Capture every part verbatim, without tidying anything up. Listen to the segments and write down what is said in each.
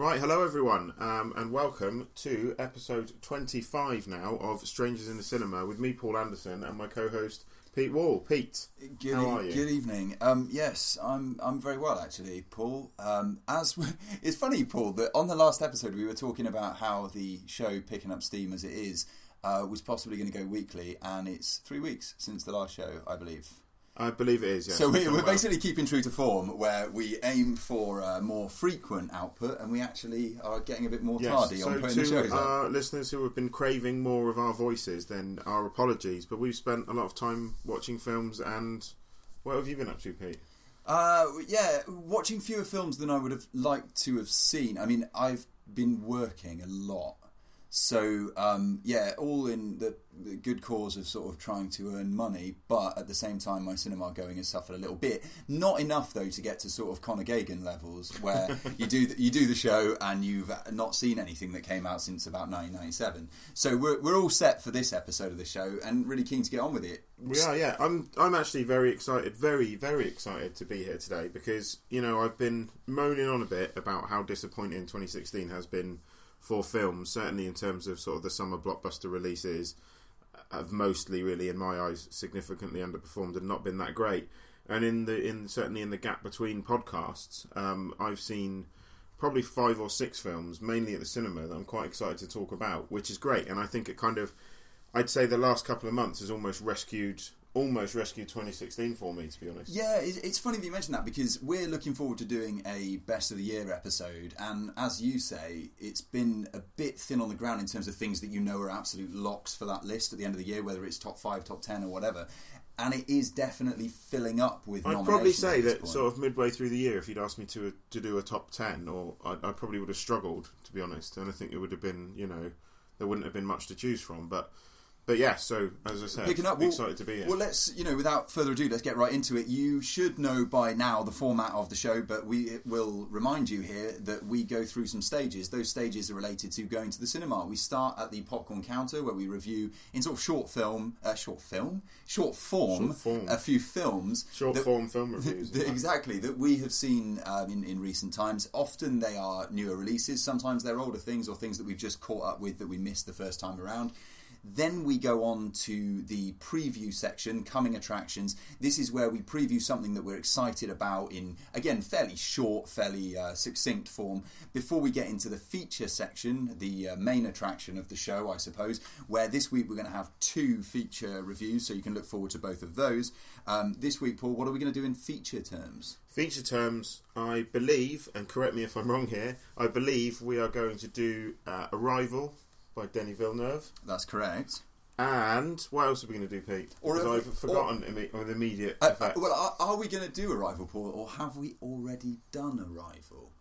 Right, hello everyone, um, and welcome to episode twenty-five now of Strangers in the Cinema with me, Paul Anderson, and my co-host Pete Wall. Pete, good how e- are you? Good evening. Um, yes, I'm. I'm very well, actually, Paul. Um, as we, it's funny, Paul, that on the last episode we were talking about how the show, picking up steam as it is, uh, was possibly going to go weekly, and it's three weeks since the last show, I believe. I believe it is, yes. So we, we're well. basically keeping true to form, where we aim for uh, more frequent output, and we actually are getting a bit more yes. tardy so on putting the shows up. Our listeners who have been craving more of our voices, then our apologies, but we've spent a lot of time watching films, and what have you been up to, Pete? Uh, yeah, watching fewer films than I would have liked to have seen. I mean, I've been working a lot. So, um, yeah, all in the, the good cause of sort of trying to earn money, but at the same time, my cinema going has suffered a little bit. Not enough, though, to get to sort of Conor Gagan levels, where you do the, you do the show and you've not seen anything that came out since about nineteen ninety-seven. So we're we're all set for this episode of the show and really keen to get on with it. We are, yeah. I'm, I'm actually very excited, very, very excited to be here today because, you know, I've been moaning on a bit about how disappointing twenty sixteen has been for films, certainly in terms of sort of the summer blockbuster releases, have mostly really, in my eyes, significantly underperformed and not been that great. And in the in certainly in the gap between podcasts, um, I've seen probably five or six films, mainly at the cinema, that I'm quite excited to talk about, which is great. And I think it kind of, I'd say the last couple of months has almost rescued... almost rescued twenty sixteen for me, to be honest. Yeah, it's funny that you mentioned that because we're looking forward to doing a best of the year episode, and as you say, it's been a bit thin on the ground in terms of things that you know are absolute locks for that list at the end of the year, whether it's top five, top ten or whatever, and it is definitely filling up with I'd probably say that point. Sort of midway through the year, if you'd asked me to to do a top ten, or I, I probably would have struggled, to be honest, and I think it would have been, you know, there wouldn't have been much to choose from, but But yeah, so as I said, picking up, well, excited to be here. Well, let's, you know, without further ado, let's get right into it. You should know by now the format of the show, but we will remind you here that we go through some stages. Those stages are related to going to the cinema. We start at the popcorn counter where we review in sort of short film, uh, short film, short form, short form, a few films. Short that, form film reviews. That, exactly, that we have seen um, in, in recent times. Often they are newer releases. Sometimes they're older things or things that we've just caught up with that we missed the first time around. Then we go on to the preview section, Coming Attractions. This is where we preview something that we're excited about in, again, fairly short, fairly uh, succinct form. Before we get into the feature section, the uh, main attraction of the show, I suppose, where this week we're going to have two feature reviews, so you can look forward to both of those. Um, this week, Paul, what are we going to do in feature terms? Feature terms, I believe, and correct me if I'm wrong here, I believe we are going to do uh, Arrival, by Denis Villeneuve. That's correct. And what else are we going to do, Pete? Or have I've we, forgotten or, imme- or the immediate uh, effect. Uh, well, are, are we going to do Arrival, Paul, or have we already done Arrival?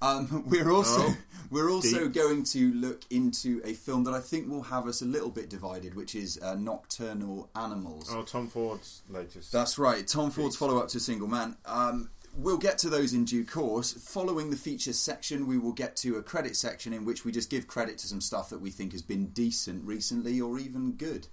Um, we're also oh, we're also deep. going to look into a film that I think will have us a little bit divided, which is uh, Nocturnal Animals. Oh, Tom Ford's latest. That's right. Tom Ford's follow-up to Single Man. Um, We'll get to those in due course. Following the features section, we will get to a credit section in which we just give credit to some stuff that we think has been decent recently or even good.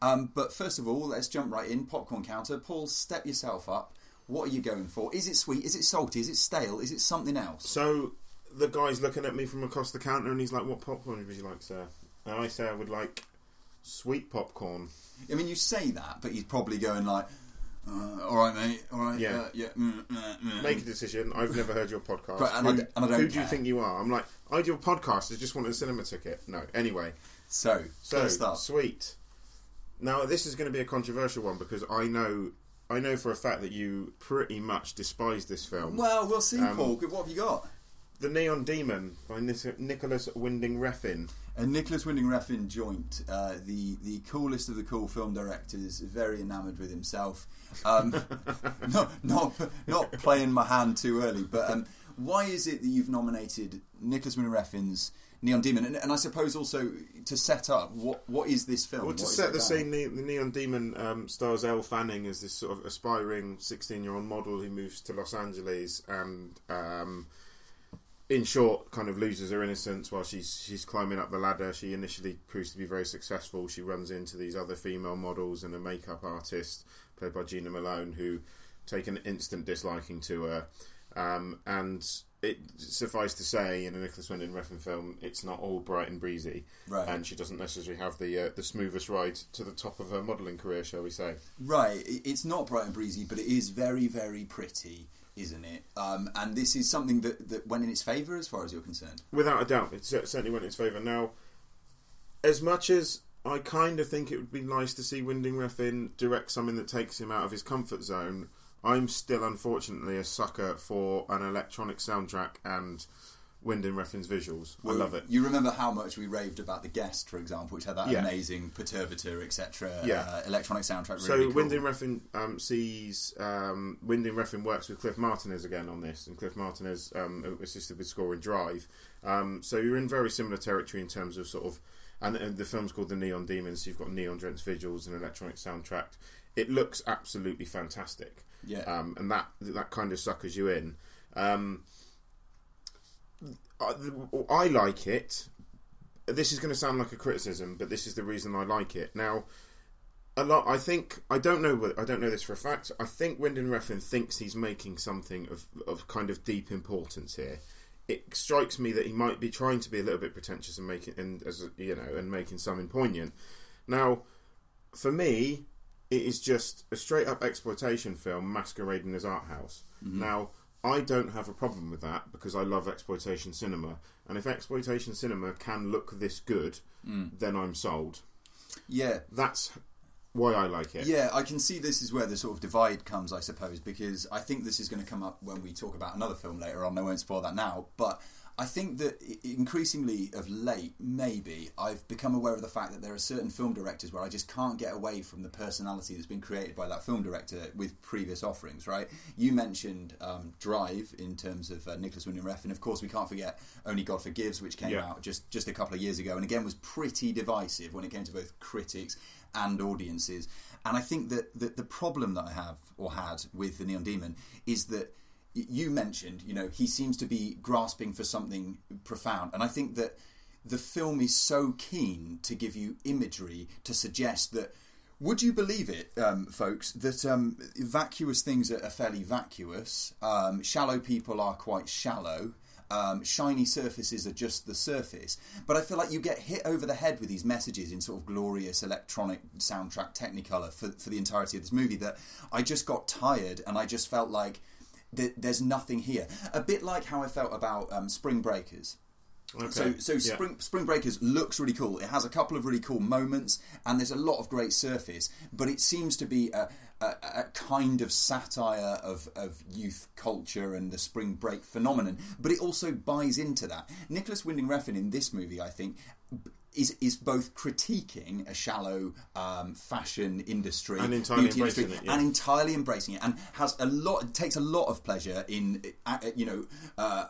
Um, but first of all, let's jump right in. Popcorn counter. Paul, step yourself up. What are you going for? Is it sweet? Is it salty? Is it stale? Is it something else? So the guy's looking at me from across the counter and he's like, "What popcorn would you like, sir?" And I say I would like sweet popcorn. I mean, you say that, but he's probably going like... Uh, all right, mate. All right. Yeah. Uh, yeah. Mm, mm, mm. Make a decision. I've never heard your podcast. But, and who I, and I don't who do you think you are? I'm like, I do a podcast. I just wanted a cinema ticket. No. Anyway. So, so sweet. Now, this is going to be a controversial one because I know, I know for a fact that you pretty much despise this film. Well, we'll see, um, Paul. What have you got? The Neon Demon by Nicholas Winding Refn. A Nicholas Winding Refn joint, uh, the the coolest of the cool film directors, very enamoured with himself. Um, not not not playing my hand too early, but um, why is it that you've nominated Nicholas Winding Refn's Neon Demon? And, and I suppose also to set up what what is this film? Well, to what set the about? scene, the, the Neon Demon um, stars Elle Fanning as this sort of aspiring sixteen-year-old model who moves to Los Angeles and. Um, In short, kind of loses her innocence while she's she's climbing up the ladder. She initially proves to be very successful. She runs into these other female models and a makeup artist played by Jena Malone who take an instant disliking to her. Um, and it suffice to say, in a Nicholas Winding Refn film, it's not all bright and breezy, right. And she doesn't necessarily have the uh, the smoothest ride to the top of her modelling career, shall we say? Right, it's not bright and breezy, but it is very, very pretty, isn't it? Um, and this is something that, that went in its favour, as far as you're concerned. Without a doubt, it certainly went in its favour. Now, as much as I kind of think it would be nice to see Winding Refn direct something that takes him out of his comfort zone, I'm still, unfortunately, a sucker for an electronic soundtrack and Winding Refn's visuals. Well, I love it. You remember how much we raved about The Guest, for example, which had that yeah. amazing perturbator, et cetera. Yeah. Uh, electronic soundtrack. So really cool. Winding Refn um, sees... Um, Winding Refn works with Cliff Martinez again on this, and Cliff Martinez um, assisted with scoring Drive. Um, so you're in very similar territory in terms of sort of... And, and the film's called The Neon Demons, so you've got neon-drenched visuals and electronic soundtrack. It looks absolutely fantastic. Yeah, um, and that that kind of suckers you in. Um, I, I like it. This is going to sound like a criticism, but this is the reason I like it. Now, a lot. I think I don't know. I don't know this for a fact. I think Winding Refn thinks he's making something of of kind of deep importance here. It strikes me that he might be trying to be a little bit pretentious and making and as you know and making something poignant. Now, for me, it is just a straight-up exploitation film masquerading as art house. Mm-hmm. Now, I don't have a problem with that because I love exploitation cinema. And if exploitation cinema can look this good, mm. then I'm sold. Yeah. That's why I like it. Yeah, I can see this is where the sort of divide comes, I suppose, because I think this is going to come up when we talk about another film later on. I won't spoil that now, but... I think that increasingly of late, maybe, I've become aware of the fact that there are certain film directors where I just can't get away from the personality that's been created by that film director with previous offerings, right? You mentioned um, Drive in terms of uh, Nicholas Winding Refn. Of course, we can't forget Only God Forgives, which came yeah. out just, just a couple of years ago and, again, was pretty divisive when it came to both critics and audiences. And I think that, that the problem that I have or had with The Neon Demon is that you mentioned, you know, he seems to be grasping for something profound. And I think that the film is so keen to give you imagery to suggest that, would you believe it, um, folks, that um, vacuous things are fairly vacuous, um, shallow people are quite shallow, um, shiny surfaces are just the surface. But I feel like you get hit over the head with these messages in sort of glorious electronic soundtrack Technicolor for, for the entirety of this movie that I just got tired and I just felt like, there's nothing here. A bit like how I felt about um, Spring Breakers. Okay. So, so Spring, yeah. Spring Breakers looks really cool. It has a couple of really cool moments, and there's a lot of great surface, but it seems to be a, a, a kind of satire of, of youth culture and the spring break phenomenon, but it also buys into that. Nicholas Winding Refn in this movie, I think... Is is both critiquing a shallow um, fashion industry and entirely beauty embracing industry, it, yeah. and entirely embracing it, and has a lot takes a lot of pleasure in uh, you know uh,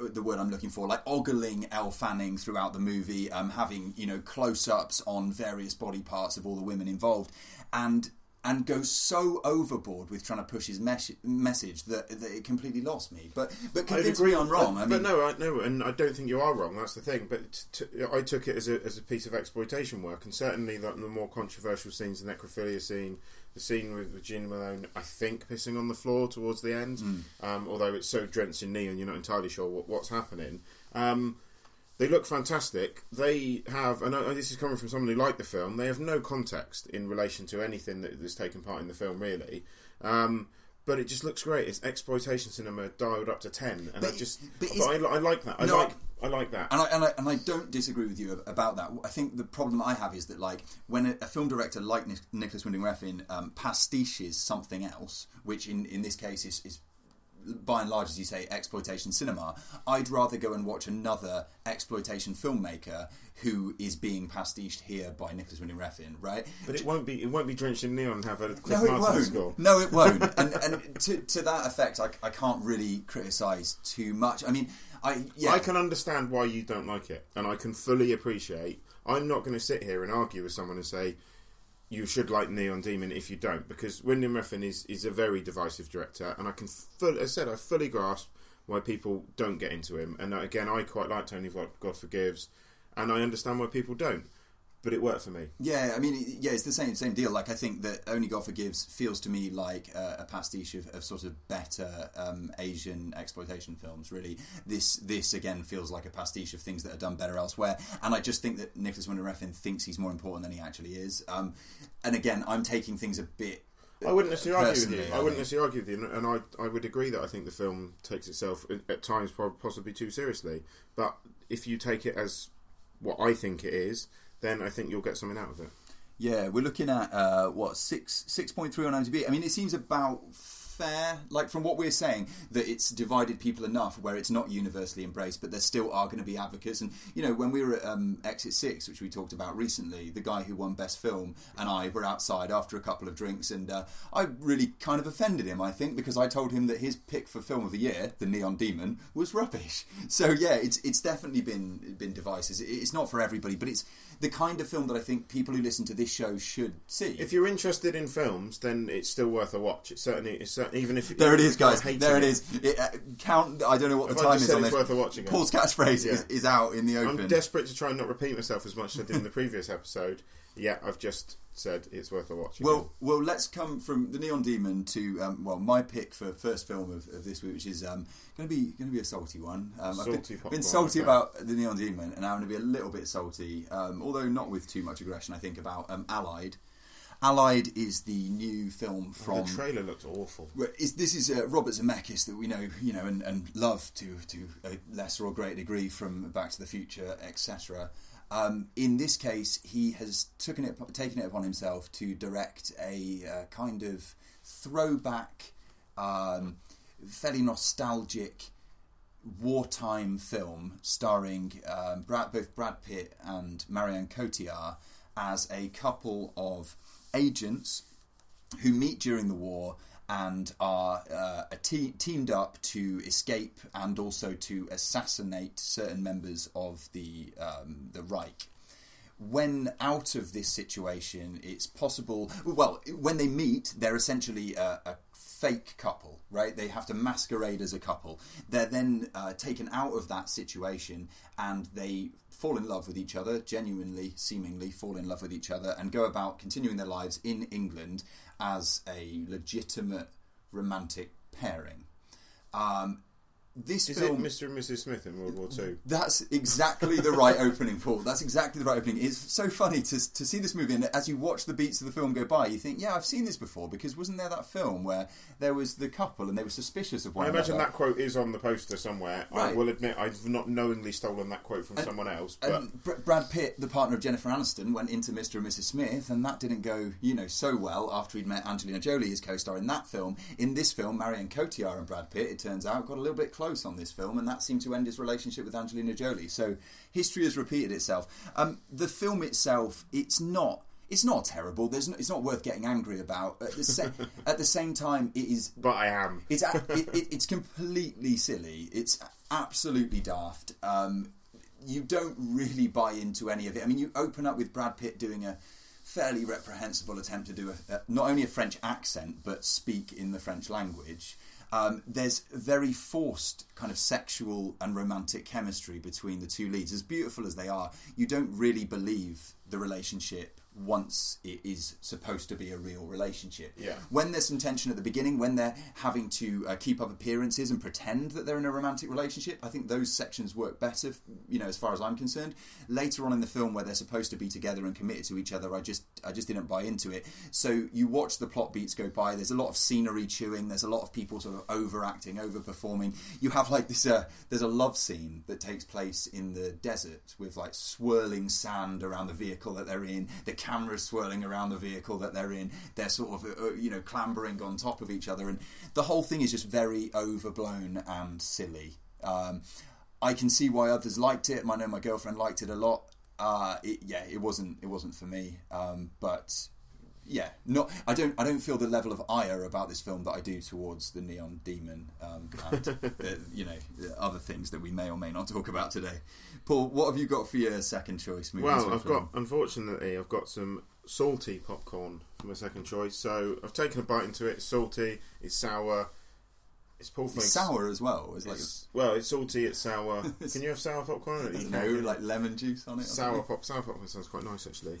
the word I'm looking for, like ogling Elle Fanning throughout the movie, um, having you know close ups on various body parts of all the women involved, and and goes so overboard with trying to push his mes- message that, that it completely lost me. But but convince me I'm wrong. But, I mean, but no, I, no, and I don't think you are wrong. That's the thing. But t- t- I took it as a as a piece of exploitation work, and certainly the, the more controversial scenes, the necrophilia scene, the scene with, with Jena Malone, I think, pissing on the floor towards the end, mm. um, although it's so drenched in neon, you're not entirely sure what, what's happening. Um, They look fantastic. They have, and this is coming from someone who liked the film, they have no context in relation to anything that has taken part in the film, really. Um, but it just looks great. It's exploitation cinema dialed up to ten. And but I just, but but I, I like that. I no, like I like that. And I, and I and I don't disagree with you about that. I think the problem I have is that, like, when a, a film director like Nich- Nicholas Winding Refn um, pastiches something else, which in, in this case is... is by and large, as you say, exploitation cinema, I'd rather go and watch another exploitation filmmaker who is being pastiched here by Nicholas Winding Refn, right? But it won't be it won't be drenched in neon and have a Cliff Martin score. No, it won't. and and to, to that effect, I, I can't really criticise too much. I mean, I yeah. I can understand why you don't like it, and I can fully appreciate. I'm not going to sit here and argue with someone and say, you should like Neon Demon if you don't, because Winding Refn is, is a very divisive director, and I can, full, as I said, I fully grasp why people don't get into him. And again, I quite like Only God Forgives, and I understand why people don't. But it worked for me. Yeah, I mean, yeah, it's the same same deal. Like, I think that Only God Forgives feels to me like uh, a pastiche of, of sort of better um, Asian exploitation films, really. This, this again, feels like a pastiche of things that are done better elsewhere. And I just think that Nicholas Winding Refn thinks he's more important than he actually is. Um, and again, I'm taking things a bit... I wouldn't necessarily argue with you. I, I wouldn't necessarily argue with you, and I I would agree that I think the film takes itself at times possibly too seriously. But if you take it as what I think it is, then I think you'll get something out of it. Yeah, we're looking at uh, what six six point three on IMDb. I mean, it seems about fair. Like from what we're saying, that it's divided people enough where it's not universally embraced, but there still are going to be advocates. And you know, when we were at um, Exit Six, which we talked about recently, the guy who won Best Film and I were outside after a couple of drinks, and uh, I really kind of offended him, I think, because I told him that his pick for Film of the Year, The Neon Demon, was rubbish. So yeah, it's it's definitely been been divisive. It's not for everybody, but it's the kind of film that I think people who listen to this show should see. If you're interested in films, then it's still worth a watch. It's certainly, it's certainly even if there it is, guys. There it, it is. It, uh, count. I don't know what if the time is on this. Worth a watch again. Paul's catchphrase yeah. is, is out in the open. I'm desperate to try and not repeat myself as much as I did in the previous episode. Yeah, I've just said it's worth a watch. Well, again. well, let's come from The Neon Demon to um, well, my pick for first film of, of this week, which is um, going to be going to be a salty one. Um, salty I've been, been salty about The Neon Demon, and I'm going to be a little bit salty, um, although not with too much aggression. I think about um, Allied. Allied is the new film from... Oh, the trailer looked awful. Is, this is uh, Robert Zemeckis that we know, you know, and, and love to to a lesser or greater degree from Back to the Future, et cetera. Um, in this case, he has taken it taken it upon himself to direct a uh, kind of throwback, um, fairly nostalgic wartime film starring um, Brad, both Brad Pitt and Marianne Cotillard as a couple of agents who meet during the war and are uh, a te- teamed up to escape and also to assassinate certain members of the um, the Reich. When out of this situation, it's possible... Well, when they meet, they're essentially a, a fake couple, right? They have to masquerade as a couple. They're then uh, taken out of that situation and they fall in love with each other, genuinely, seemingly fall in love with each other, and go about continuing their lives in England as a legitimate romantic pairing. Um, this Is film, it Mister and Missus Smith in World War Two? That's exactly the right opening, Paul. That's exactly the right opening. It's so funny to to see this movie, and as you watch the beats of the film go by, you think, yeah, I've seen this before, because wasn't there that film where there was the couple and they were suspicious of one another? I imagine another. That quote is on the poster somewhere. Right. I will admit I've not knowingly stolen that quote from and, someone else. But... And Br- Brad Pitt, the partner of Jennifer Aniston, went into Mister and Missus Smith, and that didn't go, you know, so well after he'd met Angelina Jolie, his co-star in that film. In this film, Marion Cotillard and Brad Pitt, it turns out, got a little bit closer on this film, and that seemed to end his relationship with Angelina Jolie. So history has repeated itself. Um, the film itself, it's not it's not terrible. There's no, it's not worth getting angry about. At the, se- at the same time, it is... But I am. It's a, it, it, it's completely silly. It's absolutely daft. Um, you don't really buy into any of it. I mean, you open up with Brad Pitt doing a fairly reprehensible attempt to do a, a, not only a French accent, but speak in the French language. Um, there's very forced kind of sexual and romantic chemistry between the two leads. As beautiful as they are, you don't really believe the relationship once it is supposed to be a real relationship. Yeah. When there's some tension at the beginning, when they're having to uh, keep up appearances and pretend that they're in a romantic relationship, I think those sections work better, you know, as far as I'm concerned. Later on in the film, where they're supposed to be together and committed to each other, I just I just didn't buy into it. So you watch the plot beats go by, there's a lot of scenery chewing, there's a lot of people sort of overacting, overperforming. You have like this, uh, there's a love scene that takes place in the desert with like swirling sand around the vehicle that they're in, the cameras swirling around the vehicle that they're in, they're sort of, you know, clambering on top of each other, and the whole thing is just very overblown and silly. Um, I can see why others liked it. I know my girlfriend liked it a lot. Uh, it, yeah, it wasn't it wasn't for me. Um, but yeah, not I don't I don't feel the level of ire about this film that I do towards The Neon Demon um, and the, you know, the other things that we may or may not talk about today. Paul, what have you got for your second choice movie? Well, I've got, unfortunately, I've got some salty popcorn for my second choice. So I've taken a bite into it. It's salty, it's sour, It's Paul Feig. It's sour as well. It's, it's like a... well, it's salty. It's sour. Can you have sour popcorn? You no, know, like lemon juice on it. Sour pop, sour popcorn sounds quite nice actually.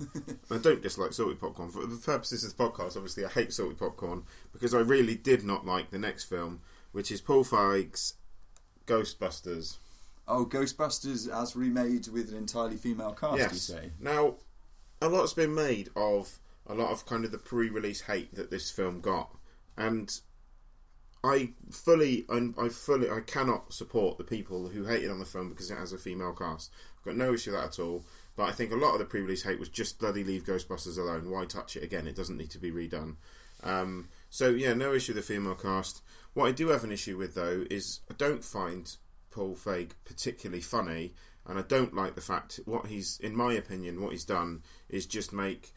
I don't dislike salted popcorn. For the purposes of the podcast, obviously, I hate salted popcorn because I really did not like the next film, which is Paul Feig's Ghostbusters. Oh, Ghostbusters as remade with an entirely female cast. Yes. You say now, a lot's been made of a lot of kind of the pre-release hate that this film got, and. I fully, I fully, I cannot support the people who hated on the film because it has a female cast. I've got no issue with that at all. But I think a lot of the pre-release hate was just bloody leave Ghostbusters alone. Why touch it again? It doesn't need to be redone. Um, so yeah, no issue with the female cast. What I do have an issue with though is I don't find Paul Feig particularly funny, and I don't like the fact what he's, in my opinion, what he's done is just make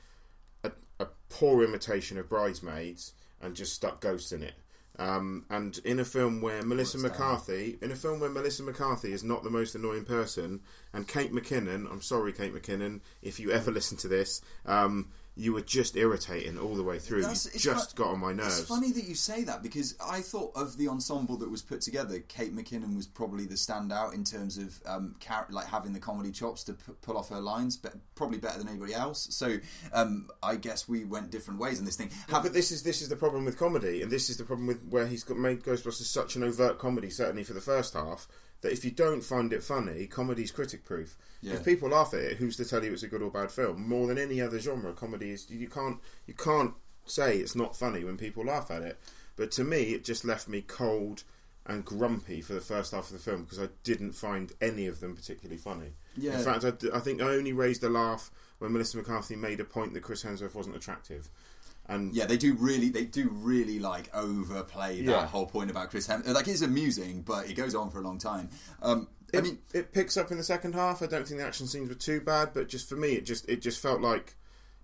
a, a poor imitation of Bridesmaids and just stuck ghosts in it. Um, and in a film where Melissa McCarthy, in a film where Melissa McCarthy is not the most annoying person, and Kate McKinnon, I'm sorry, Kate McKinnon, if you ever listen to this, um, you were just irritating all the way through. That's, you just got on my nerves. It's funny that you say that because I thought of the ensemble that was put together, Kate McKinnon was probably the standout in terms of um, car- like having the comedy chops to p- pull off her lines, but probably better than anybody else. So um, I guess we went different ways in this thing. Have- yeah, but this is this is the problem with comedy, and this is the problem with where he's got made Ghostbusters such an overt comedy, certainly for the first half. That if you don't find it funny, comedy's critic-proof. Yeah. If people laugh at it, who's to tell you it's a good or bad film? More than any other genre, comedy is... You can't you can't say it's not funny when people laugh at it. But to me, it just left me cold and grumpy for the first half of the film because I didn't find any of them particularly funny. Yeah. In fact, I, d- I think I only raised a laugh when Melissa McCarthy made a point that Chris Hemsworth wasn't attractive. And yeah, they do really, they do really like overplay that yeah. whole point about Chris Hemsworth. Like, it's amusing, but it goes on for a long time. Um, it, I mean, it picks up in the second half. I don't think the action scenes were too bad, but just for me, it just it just felt like,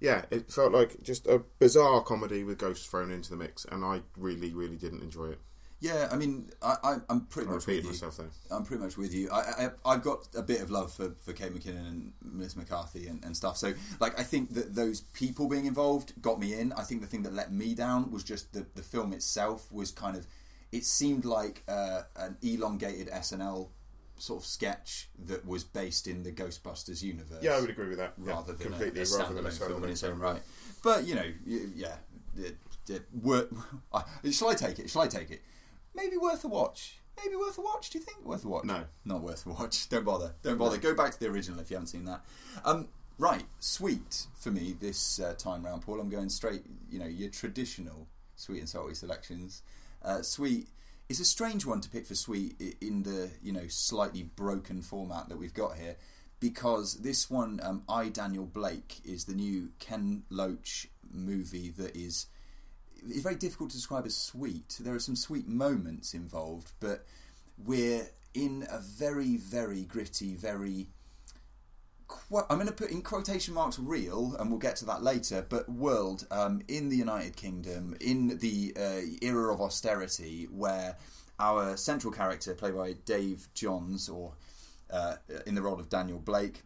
yeah, it felt like just a bizarre comedy with ghosts thrown into the mix, and I really, really didn't enjoy it. Yeah, I mean, I, I, I'm pretty I much with you. Myself, I'm pretty much with you. I, I, I've got a bit of love for, for Kate McKinnon and Miss McCarthy and, and stuff. So, like, I think that those people being involved got me in. I think the thing that let me down was just the, the film itself was kind of... It seemed like uh, an elongated S N L sort of sketch that was based in the Ghostbusters universe. Yeah, I would agree with that. Rather yeah, than completely a, a standalone film in its own right. But, you know, yeah. It, it, it, it, shall I take it? Shall I take it? Maybe worth a watch. Maybe worth a watch, do you think? Worth a watch? No. Not worth a watch. Don't bother. Don't bother. Go back to the original if you haven't seen that. Um, right. Sweet for me this uh, time round, Paul. I'm going straight, you know, your traditional sweet and salty selections. Uh, sweet is a strange one to pick for sweet in the, you know, slightly broken format that we've got here because this one, um, I, Daniel Blake, is the new Ken Loach movie that is... It's very difficult to describe as sweet. There are some sweet moments involved, but we're in a very, very gritty, very... Qu- I'm going to put in quotation marks real, and we'll get to that later, but world um, in the United Kingdom, in the uh, era of austerity, where our central character, played by Dave Johns, or uh, in the role of Daniel Blake,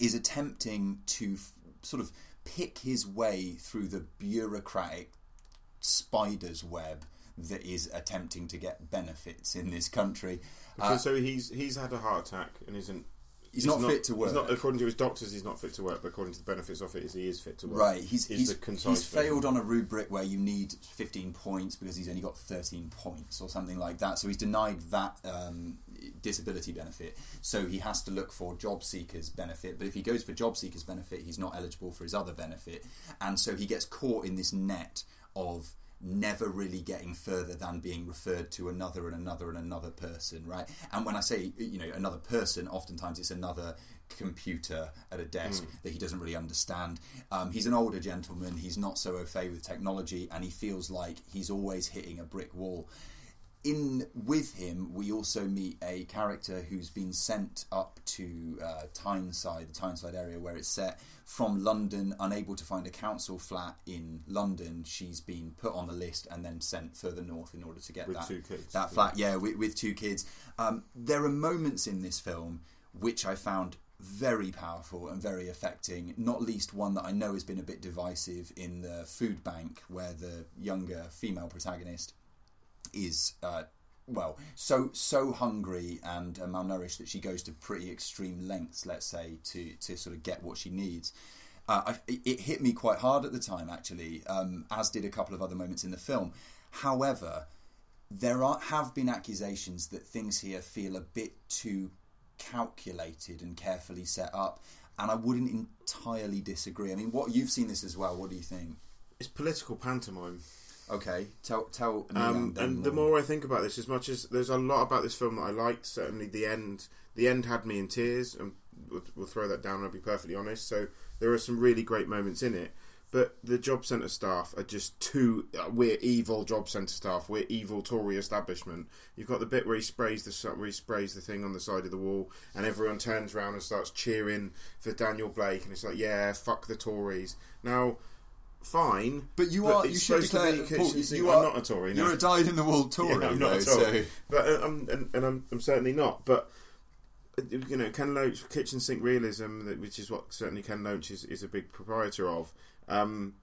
is attempting to f- sort of pick his way through the bureaucratic spider's web that is attempting to get benefits in this country. Uh, so he's he's had a heart attack and isn't he's, he's not, not fit to work. He's not, according to his doctors, he's not fit to work, but according to the benefits of it, is he is fit to work. Right, he's he's, he's failed on a rubric where you need fifteen points because he's only got thirteen points or something like that. So he's denied that um, disability benefit. So he has to look for job seekers benefit. But if he goes for job seekers benefit, he's not eligible for his other benefit, and so he gets caught in this net of never really getting further than being referred to another and another and another person, right? And when I say, you know, another person, oftentimes it's another computer at a desk mm. that he doesn't really understand. Um, he's an older gentleman, he's not so au fait with technology, and he feels like he's always hitting a brick wall. In with him, we also meet a character who's been sent up to uh, Tyneside, the Tyneside area where it's set, from London, unable to find a council flat in London. She's been put on the list and then sent further north in order to get with that, two kids, that yeah. flat. Yeah, with, with two kids. Um, there are moments in this film which I found very powerful and very affecting, not least one that I know has been a bit divisive in the food bank where the younger female protagonist is uh, well, so so hungry and uh, malnourished that she goes to pretty extreme lengths, let's say, to to sort of get what she needs. Uh, I, it hit me quite hard at the time, actually, um, as did a couple of other moments in the film. However, there are have been accusations that things here feel a bit too calculated and carefully set up, and I wouldn't entirely disagree. I mean, what you've seen this as well. What do you think? It's political pantomime. Okay, tell tell. Me um, and more. The more I think about this, as much as there's a lot about this film that I liked, certainly the end. The end had me in tears, and we'll, we'll throw that down. And I'll be perfectly honest. So there are some really great moments in it, but the job centre staff are just too. Uh, we're evil job centre staff. We're evil Tory establishment. You've got the bit where he sprays the where he sprays the thing on the side of the wall, and everyone turns around and starts cheering for Daniel Blake, and it's like, yeah, fuck the Tories now. Fine, but you are. But you should declare, be, Paul, you, you are I'm not a Tory. No. You're a dyed-in-the-wool Tory. Yeah, I'm not though, a Tory, so. but uh, I'm, and, and I'm, I'm certainly not. But uh, you know, Ken Loach, kitchen sink realism, which is what certainly Ken Loach is, is a big proprietor of. Um,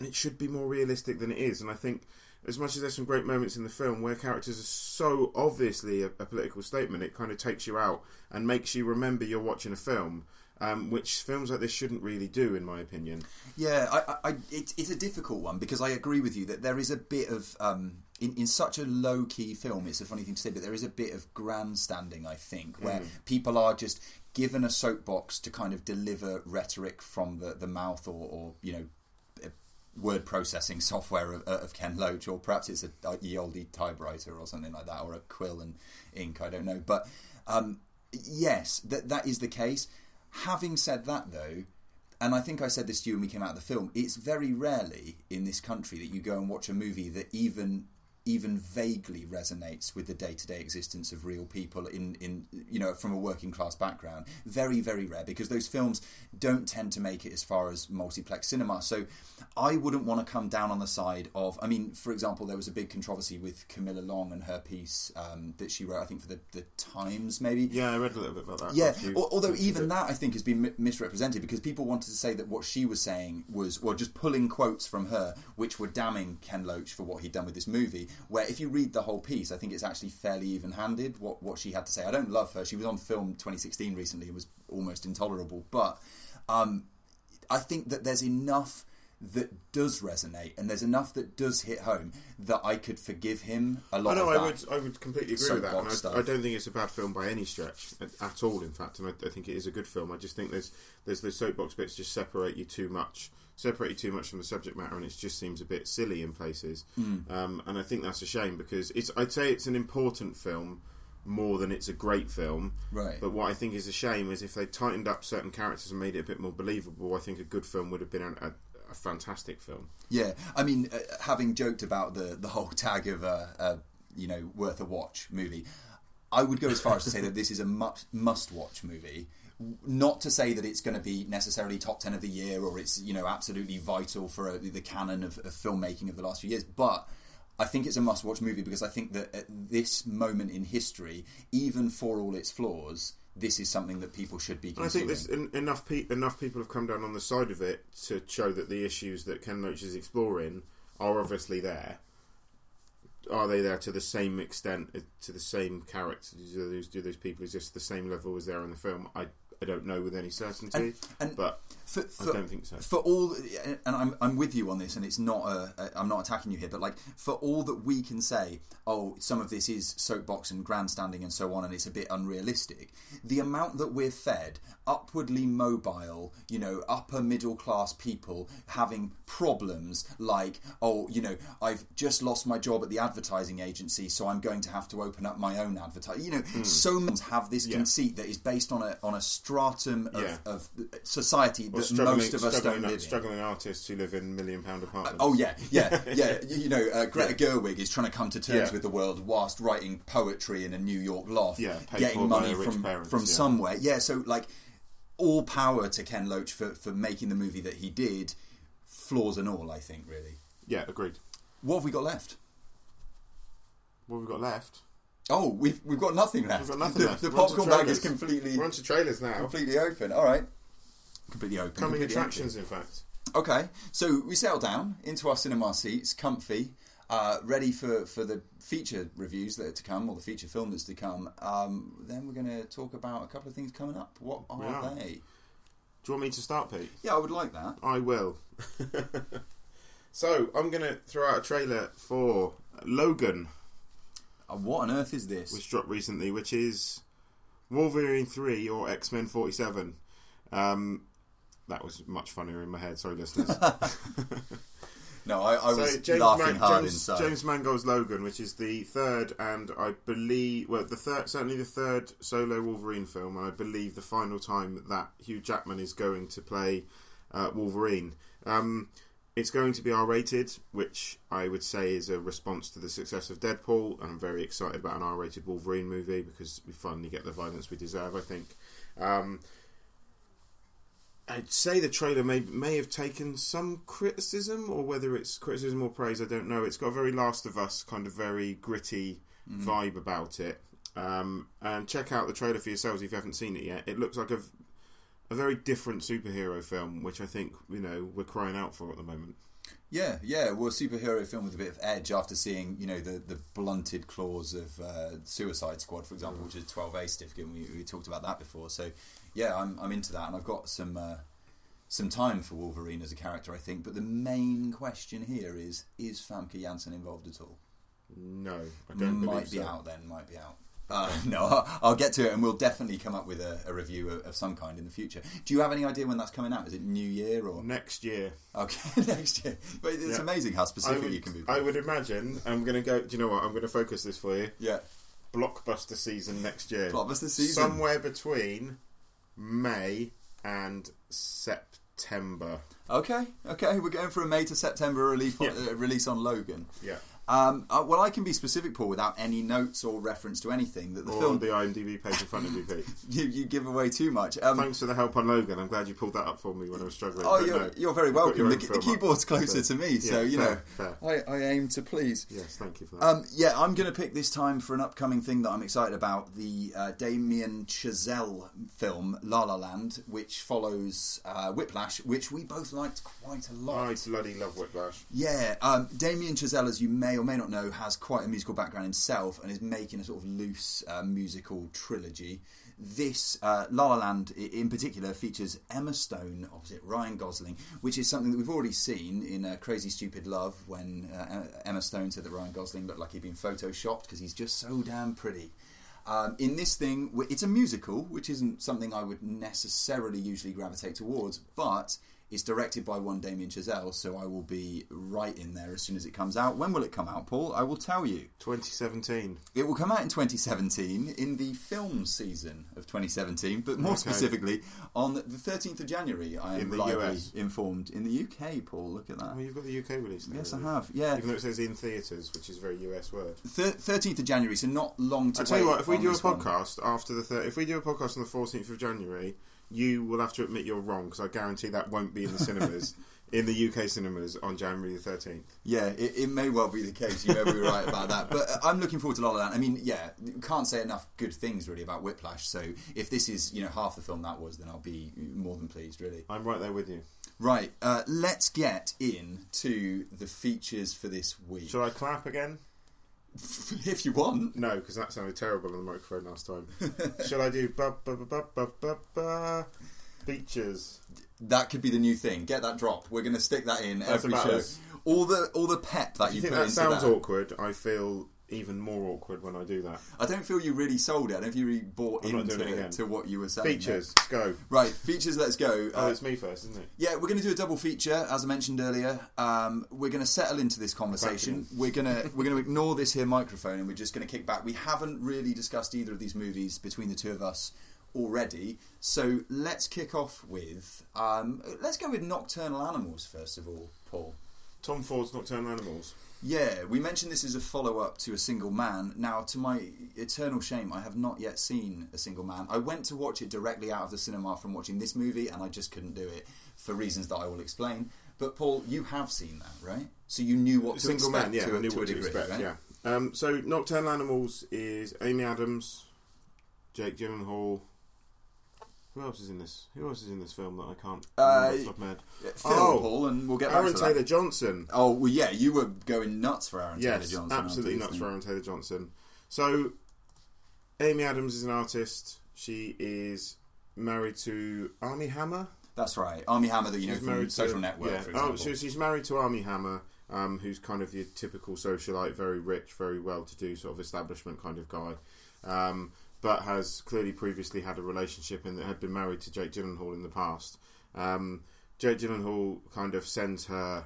it should be more realistic than it is, and I think as much as there's some great moments in the film where characters are so obviously a, a political statement, it kind of takes you out and makes you remember you're watching a film. Um, which films like this shouldn't really do, in my opinion. Yeah, I, I, it, it's a difficult one because I agree with you that there is a bit of, um, in, in such a low-key film, it's a funny thing to say, but there is a bit of grandstanding, I think, where mm. people are just given a soapbox to kind of deliver rhetoric from the, the mouth or, or, you know, word processing software of, of Ken Loach, or perhaps it's a, a ye olde typewriter or something like that, or a quill and ink, I don't know. But, um, yes, that that is the case. Having said that, though, and I think I said this to you when we came out of the film, it's very rarely in this country that you go and watch a movie that even even vaguely resonates with the day-to-day existence of real people in, in you know, from a working-class background. Very, very rare, because those films don't tend to make it as far as multiplex cinema. So I wouldn't want to come down on the side of... I mean, for example, there was a big controversy with Camilla Long and her piece um, that she wrote, I think, for the, the Times, maybe? Yeah, I read a little bit about that. Yeah, you, although even that, I think, has been misrepresented, because people wanted to say that what she was saying was, well, just pulling quotes from her, which were damning Ken Loach for what he'd done with this movie, where if you read the whole piece, I think it's actually fairly even-handed what, what she had to say. I don't love her. She was on film twenty sixteen recently and was almost intolerable. But um, I think that there's enough that does resonate, and there's enough that does hit home that I could forgive him a lot. I know, of that. I would, I would completely agree with that. And I, I don't think it's a bad film by any stretch at, at all. In fact, and I, I think it is a good film. I just think there's there's the soapbox bits just separate you too much, separate you too much from the subject matter, and it just seems a bit silly in places. Mm. Um, and I think that's a shame because it's. I'd say it's an important film more than it's a great film. Right. But what I think is a shame is if they tightened up certain characters and made it a bit more believable. I think a good film would have been a, a a fantastic film. Yeah, I mean, uh, having joked about the, the whole tag of a, a, you know, worth a watch movie, I would go as far as to say that this is a must, must-watch movie. Not to say that it's going to be necessarily top ten of the year or it's, you know, absolutely vital for a, the canon of, of filmmaking of the last few years, but I think it's a must-watch movie because I think that at this moment in history, even for all its flaws, this is something that people should be consuming. I think en- enough, pe- enough people have come down on the side of it to show that the issues that Ken Loach is exploring are obviously there. Are they there to the same extent, to the same character? Do those, do those people exist to the same level as they are in the film? I I don't know with any certainty, and, and but for, for, I don't think so. For all, and I'm I'm with you on this, and it's not a I'm not attacking you here, but like for all that we can say, oh, some of this is soapbox and grandstanding and so on, and it's a bit unrealistic. The amount that we're fed, upwardly mobile, you know, upper middle class people having problems like, oh, you know, I've just lost my job at the advertising agency, so I'm going to have to open up my own advertising. You know, mm. so many have this yeah. conceit that is based on a on a stratum of, yeah. of society that most of us don't live in. Struggling artists who live in million-pound apartments. Uh, oh, yeah, yeah, yeah. You know, uh, Greta yeah. Gerwig is trying to come to terms yeah. with the world whilst writing poetry in a New York loft, yeah, getting money from, parents, from yeah. somewhere. Yeah, so, like, all power to Ken Loach for, for making the movie that he did, flaws and all, I think, really. Yeah, agreed. What have we got left? What have we got left? Oh, we've we've got nothing left. We've got nothing the, left. The popcorn bag is completely. We're onto trailers now. Completely open. All right. Completely open. Coming completely attractions, empty. In fact. Okay, so we settle down into our cinema seats, comfy. uh, ready for, for the feature reviews that are to come, or the feature film that's to come, um, then we're going to talk about a couple of things coming up. What are yeah. they? Do you want me to start, Pete? Yeah, I would like that. I will. So, I'm going to throw out a trailer for Logan. Uh, what on earth is this? Which dropped recently, which is Wolverine three or X-Men forty-seven. Um, that was much funnier in my head. Sorry, listeners. No, I, I so was James laughing Man- hard James, inside. James Mangold's Logan, which is the third, and I believe, well, the third, certainly the third solo Wolverine film, and I believe the final time that Hugh Jackman is going to play uh, Wolverine. Um... It's going to be R-rated, which I would say is a response to the success of Deadpool, and I'm very excited about an R-rated Wolverine movie because we finally get the violence we deserve, I think. Um, I'd say the trailer may may have taken some criticism, or whether it's criticism or praise, I don't know. It's got a very Last of Us, kind of very gritty mm-hmm. vibe about it. Um, and check out the trailer for yourselves if you haven't seen it yet. It looks like a... a very different superhero film, which I think, you know, we're crying out for at the moment. Yeah, yeah, well, a superhero film with a bit of edge after seeing, you know, the, the blunted claws of uh, Suicide Squad, for example, which is a twelve A certificate, and we, we talked about that before. So, yeah, I'm I'm into that, and I've got some uh, some time for Wolverine as a character, I think. But the main question here is, is Famke Janssen involved at all? No, I don't might believe so. Might be out then, might be out. Uh, no, I'll get to it, and we'll definitely come up with a, a review of, of some kind in the future. Do you have any idea when that's coming out? Is it New Year or next year? Okay, next year. But it's yeah. amazing how specific would, you can be. I would imagine. I'm going to go. Do you know what? I'm going to focus this for you. Yeah. Blockbuster season next year. Blockbuster season. Somewhere between May and September. Okay. Okay. We're going for a May to September release yeah. uh, release on Logan. Yeah. Um, uh, well, I can be specific, Paul, without any notes or reference to anything that the or film. Or the IMDb page in front of you, Pete. you, you give away too much. Um, Thanks for the help on Logan. I'm glad you pulled that up for me when I was struggling. Oh, you're, no, you're very welcome. The, the keyboard's closer so, to me, yeah, so you fair, know, fair. I, I aim to please. Yes, thank you for that. Um, yeah, I'm going to pick this time for an upcoming thing that I'm excited about: the uh, Damien Chazelle film La La Land, which follows uh, Whiplash, which we both liked quite a lot. I bloody love Whiplash. Yeah, um, Damien Chazelle, as you may. or may not know, has quite a musical background himself and is making a sort of loose uh, musical trilogy. This, uh, La La Land in particular, features Emma Stone opposite Ryan Gosling, which is something that we've already seen in uh, Crazy Stupid Love when uh, Emma Stone said that Ryan Gosling looked like he'd been photoshopped because he's just so damn pretty. Um, in this thing, it's a musical, which isn't something I would necessarily usually gravitate towards, but... it's directed by one Damien Chazelle, so I will be right in there as soon as it comes out. When will it come out, Paul? I will tell you. twenty seventeen. It will come out in twenty seventeen, in the film season of twenty seventeen, but more okay. specifically, on the thirteenth of January, I am lightly informed. In the U K, Paul, look at that. Well, you've got the U K release now. Yes, really. I have, yeah. Even though it says in theatres, which is a very U S word. Thir- thirteenth of January, so not long to wait. I tell you what, if we do a podcast one. after the... Thir- if we do a podcast on the fourteenth of January... you will have to admit you're wrong, because I guarantee that won't be in the cinemas, in the U K cinemas, on January the thirteenth. Yeah, it, it may well be the case. You may be right about that. But I'm looking forward to La La Land. I mean, yeah, can't say enough good things, really, about Whiplash. So if this is, you know, half the film that was, then I'll be more than pleased, really. I'm right there with you. Right, uh, let's get in to the features for this week. Shall I clap again? If you want. No, because that sounded terrible on the microphone last time. Shall I do ba ba ba ba ba ba ba features? That could be the new thing. Get that drop. We're going to stick that in That's every show. Us. All the all the pep that if you, you put that into that. That sounds awkward. I feel even more awkward when I do that. I don't feel you really sold it. I don't feel you really bought I'm into to what you were saying. Features, let's go. Right, features, let's go. Oh, uh, it's me first, isn't it? Yeah, we're going to do a double feature, as I mentioned earlier. Um, we're going to settle into this conversation. We're going to we're going to ignore this here microphone, and we're just going to kick back. We haven't really discussed either of these movies between the two of us already, so let's kick off with... Um, let's go with Nocturnal Animals, first of all, Paul. Tom Ford's Nocturnal Animals. Yeah, we mentioned this as a follow-up to A Single Man. Now, to my eternal shame, I have not yet seen A Single Man. I went to watch it directly out of the cinema from watching this movie, and I just couldn't do it for reasons that I will explain. But, Paul, you have seen that, right? So you knew what to expect. A Single Man, yeah, I knew what to expect, yeah. Um, so Nocturnal Animals is Amy Adams, Jake Gyllenhaal, Who else is in this? Who else is in this film that I can't remember off my head? Phil, oh, Paul, and we'll get Aaron back to Aaron Taylor-Johnson. Oh, well, yeah, you were going nuts for Aaron yes, Taylor-Johnson. Absolutely nuts for Aaron Taylor-Johnson. So, Amy Adams is an artist. She is married to Armie Hammer. That's right. Armie Hammer, that you she's know from Social to, Network, yeah. for example. Oh, so she's married to Armie Hammer, um, who's kind of your typical socialite, very rich, very well-to-do sort of establishment kind of guy. Um... but has clearly previously had a relationship and had been married to Jake Gyllenhaal in the past. Um, Jake Gyllenhaal kind of sends her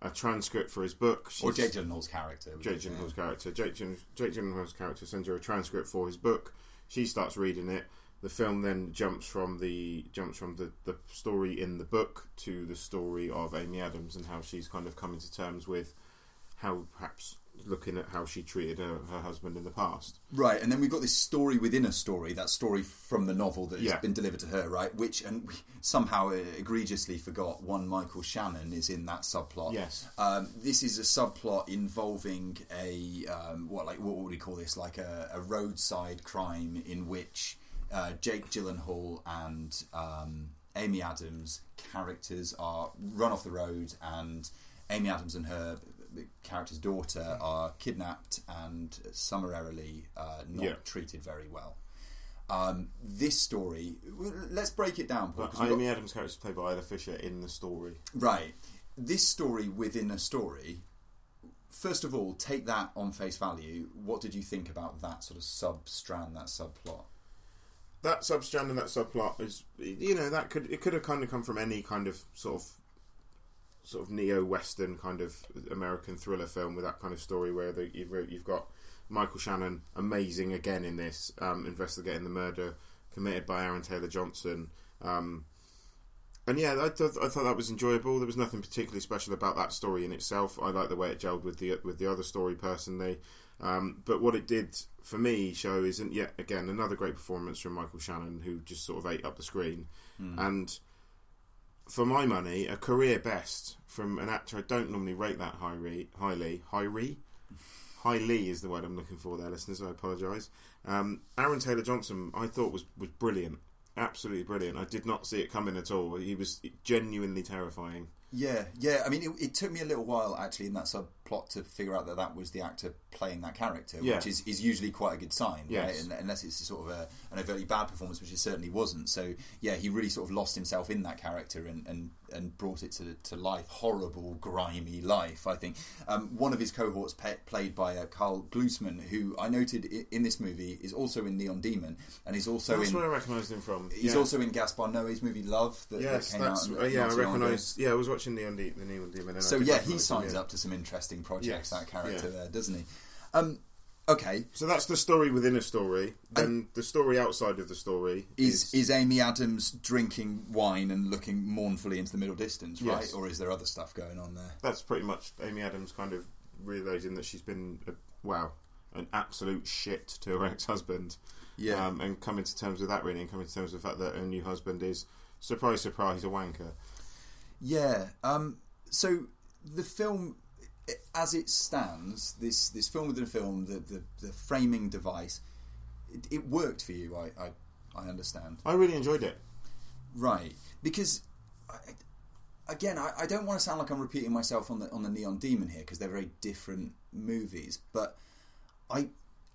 a transcript for his book. She's, or Jake Gyllenhaal's character. Jake Gyllenhaal's character. Jake, Jake Gyllenhaal's character sends her a transcript for his book. She starts reading it. The film then jumps from the jumps from the, the story in the book to the story of Amy Adams and how she's kind of coming to terms with how perhaps... looking at how she treated her, her husband in the past. Right, and then we've got this story within a story, that story from the novel that has yeah. been delivered to her, right? Which, and we somehow egregiously forgot, one Michael Shannon is in that subplot. Yes. Um, this is a subplot involving a, um, what like what would we call this, like a, a roadside crime in which uh, Jake Gyllenhaal and um, Amy Adams' characters are run off the road, and Amy Adams and her... the character's daughter are kidnapped and summarily uh, not yeah. treated very well. Um, this story, let's break it down, Paul. But Amy got... Adams' character is played by Isla Fisher in the story. Right. This story within a story, first of all, take that on face value. What did you think about that sort of sub-strand, that subplot? That sub-strand and that subplot is, you know, that could it could have kind of come from any kind of sort of sort of neo-Western kind of American thriller film with that kind of story where the, you've got Michael Shannon, amazing again in this, um, investigating the murder committed by Aaron Taylor-Johnson. Um, and yeah, I, th- I thought that was enjoyable. There was nothing particularly special about that story in itself. I like the way it gelled with the with the other story personally. Um, but what it did for me show isn't yet, again, another great performance from Michael Shannon, who just sort of ate up the screen. Mm. And... for my money, a career best from an actor I don't normally rate that highly. Highly, highly, highly is the word I'm looking for there, listeners. I apologise. Um, Aaron Taylor-Johnson, I thought was was brilliant, absolutely brilliant. I did not see it coming at all. He was genuinely terrifying. Yeah, yeah. I mean, it, it took me a little while actually in that subplot to figure out that that was the actor playing that character, yeah. which is, is usually quite a good sign, yes. right? Unless it's sort of a, an overtly bad performance, which it certainly wasn't. So yeah, he really sort of lost himself in that character and and, and brought it to to life, horrible, grimy life. I think um, one of his cohorts pe- played by uh, Carl Glusman, who I noted in, in this movie is also in Neon Demon, and he's also that's in, where I recognised him from. He's yeah. also in Gaspar Noé's movie Love. That, yes, that came that's out uh, yeah, I recognised. Yeah, I was watching. The Neon Demon. So yeah, he signs up to some interesting projects. Yes, that character yeah. there, doesn't he? Um, okay. So that's the story within a story. Then um, the story outside of the story is, is is Amy Adams drinking wine and looking mournfully into the middle distance, right? Yes. Or is there other stuff going on there? That's pretty much Amy Adams kind of realising that she's been a, wow an absolute shit to her ex-husband. Yeah, um, and coming to terms with that really, and coming to terms with the fact that her new husband is, surprise, surprise, a wanker. Yeah, um, so the film, as it stands, this, this film within a film, the, the, the framing device, it, it worked for you, I, I I understand. I really enjoyed it. Right, because, I, again, I, I don't want to sound like I'm repeating myself on the on the Neon Demon here, because they're very different movies, but I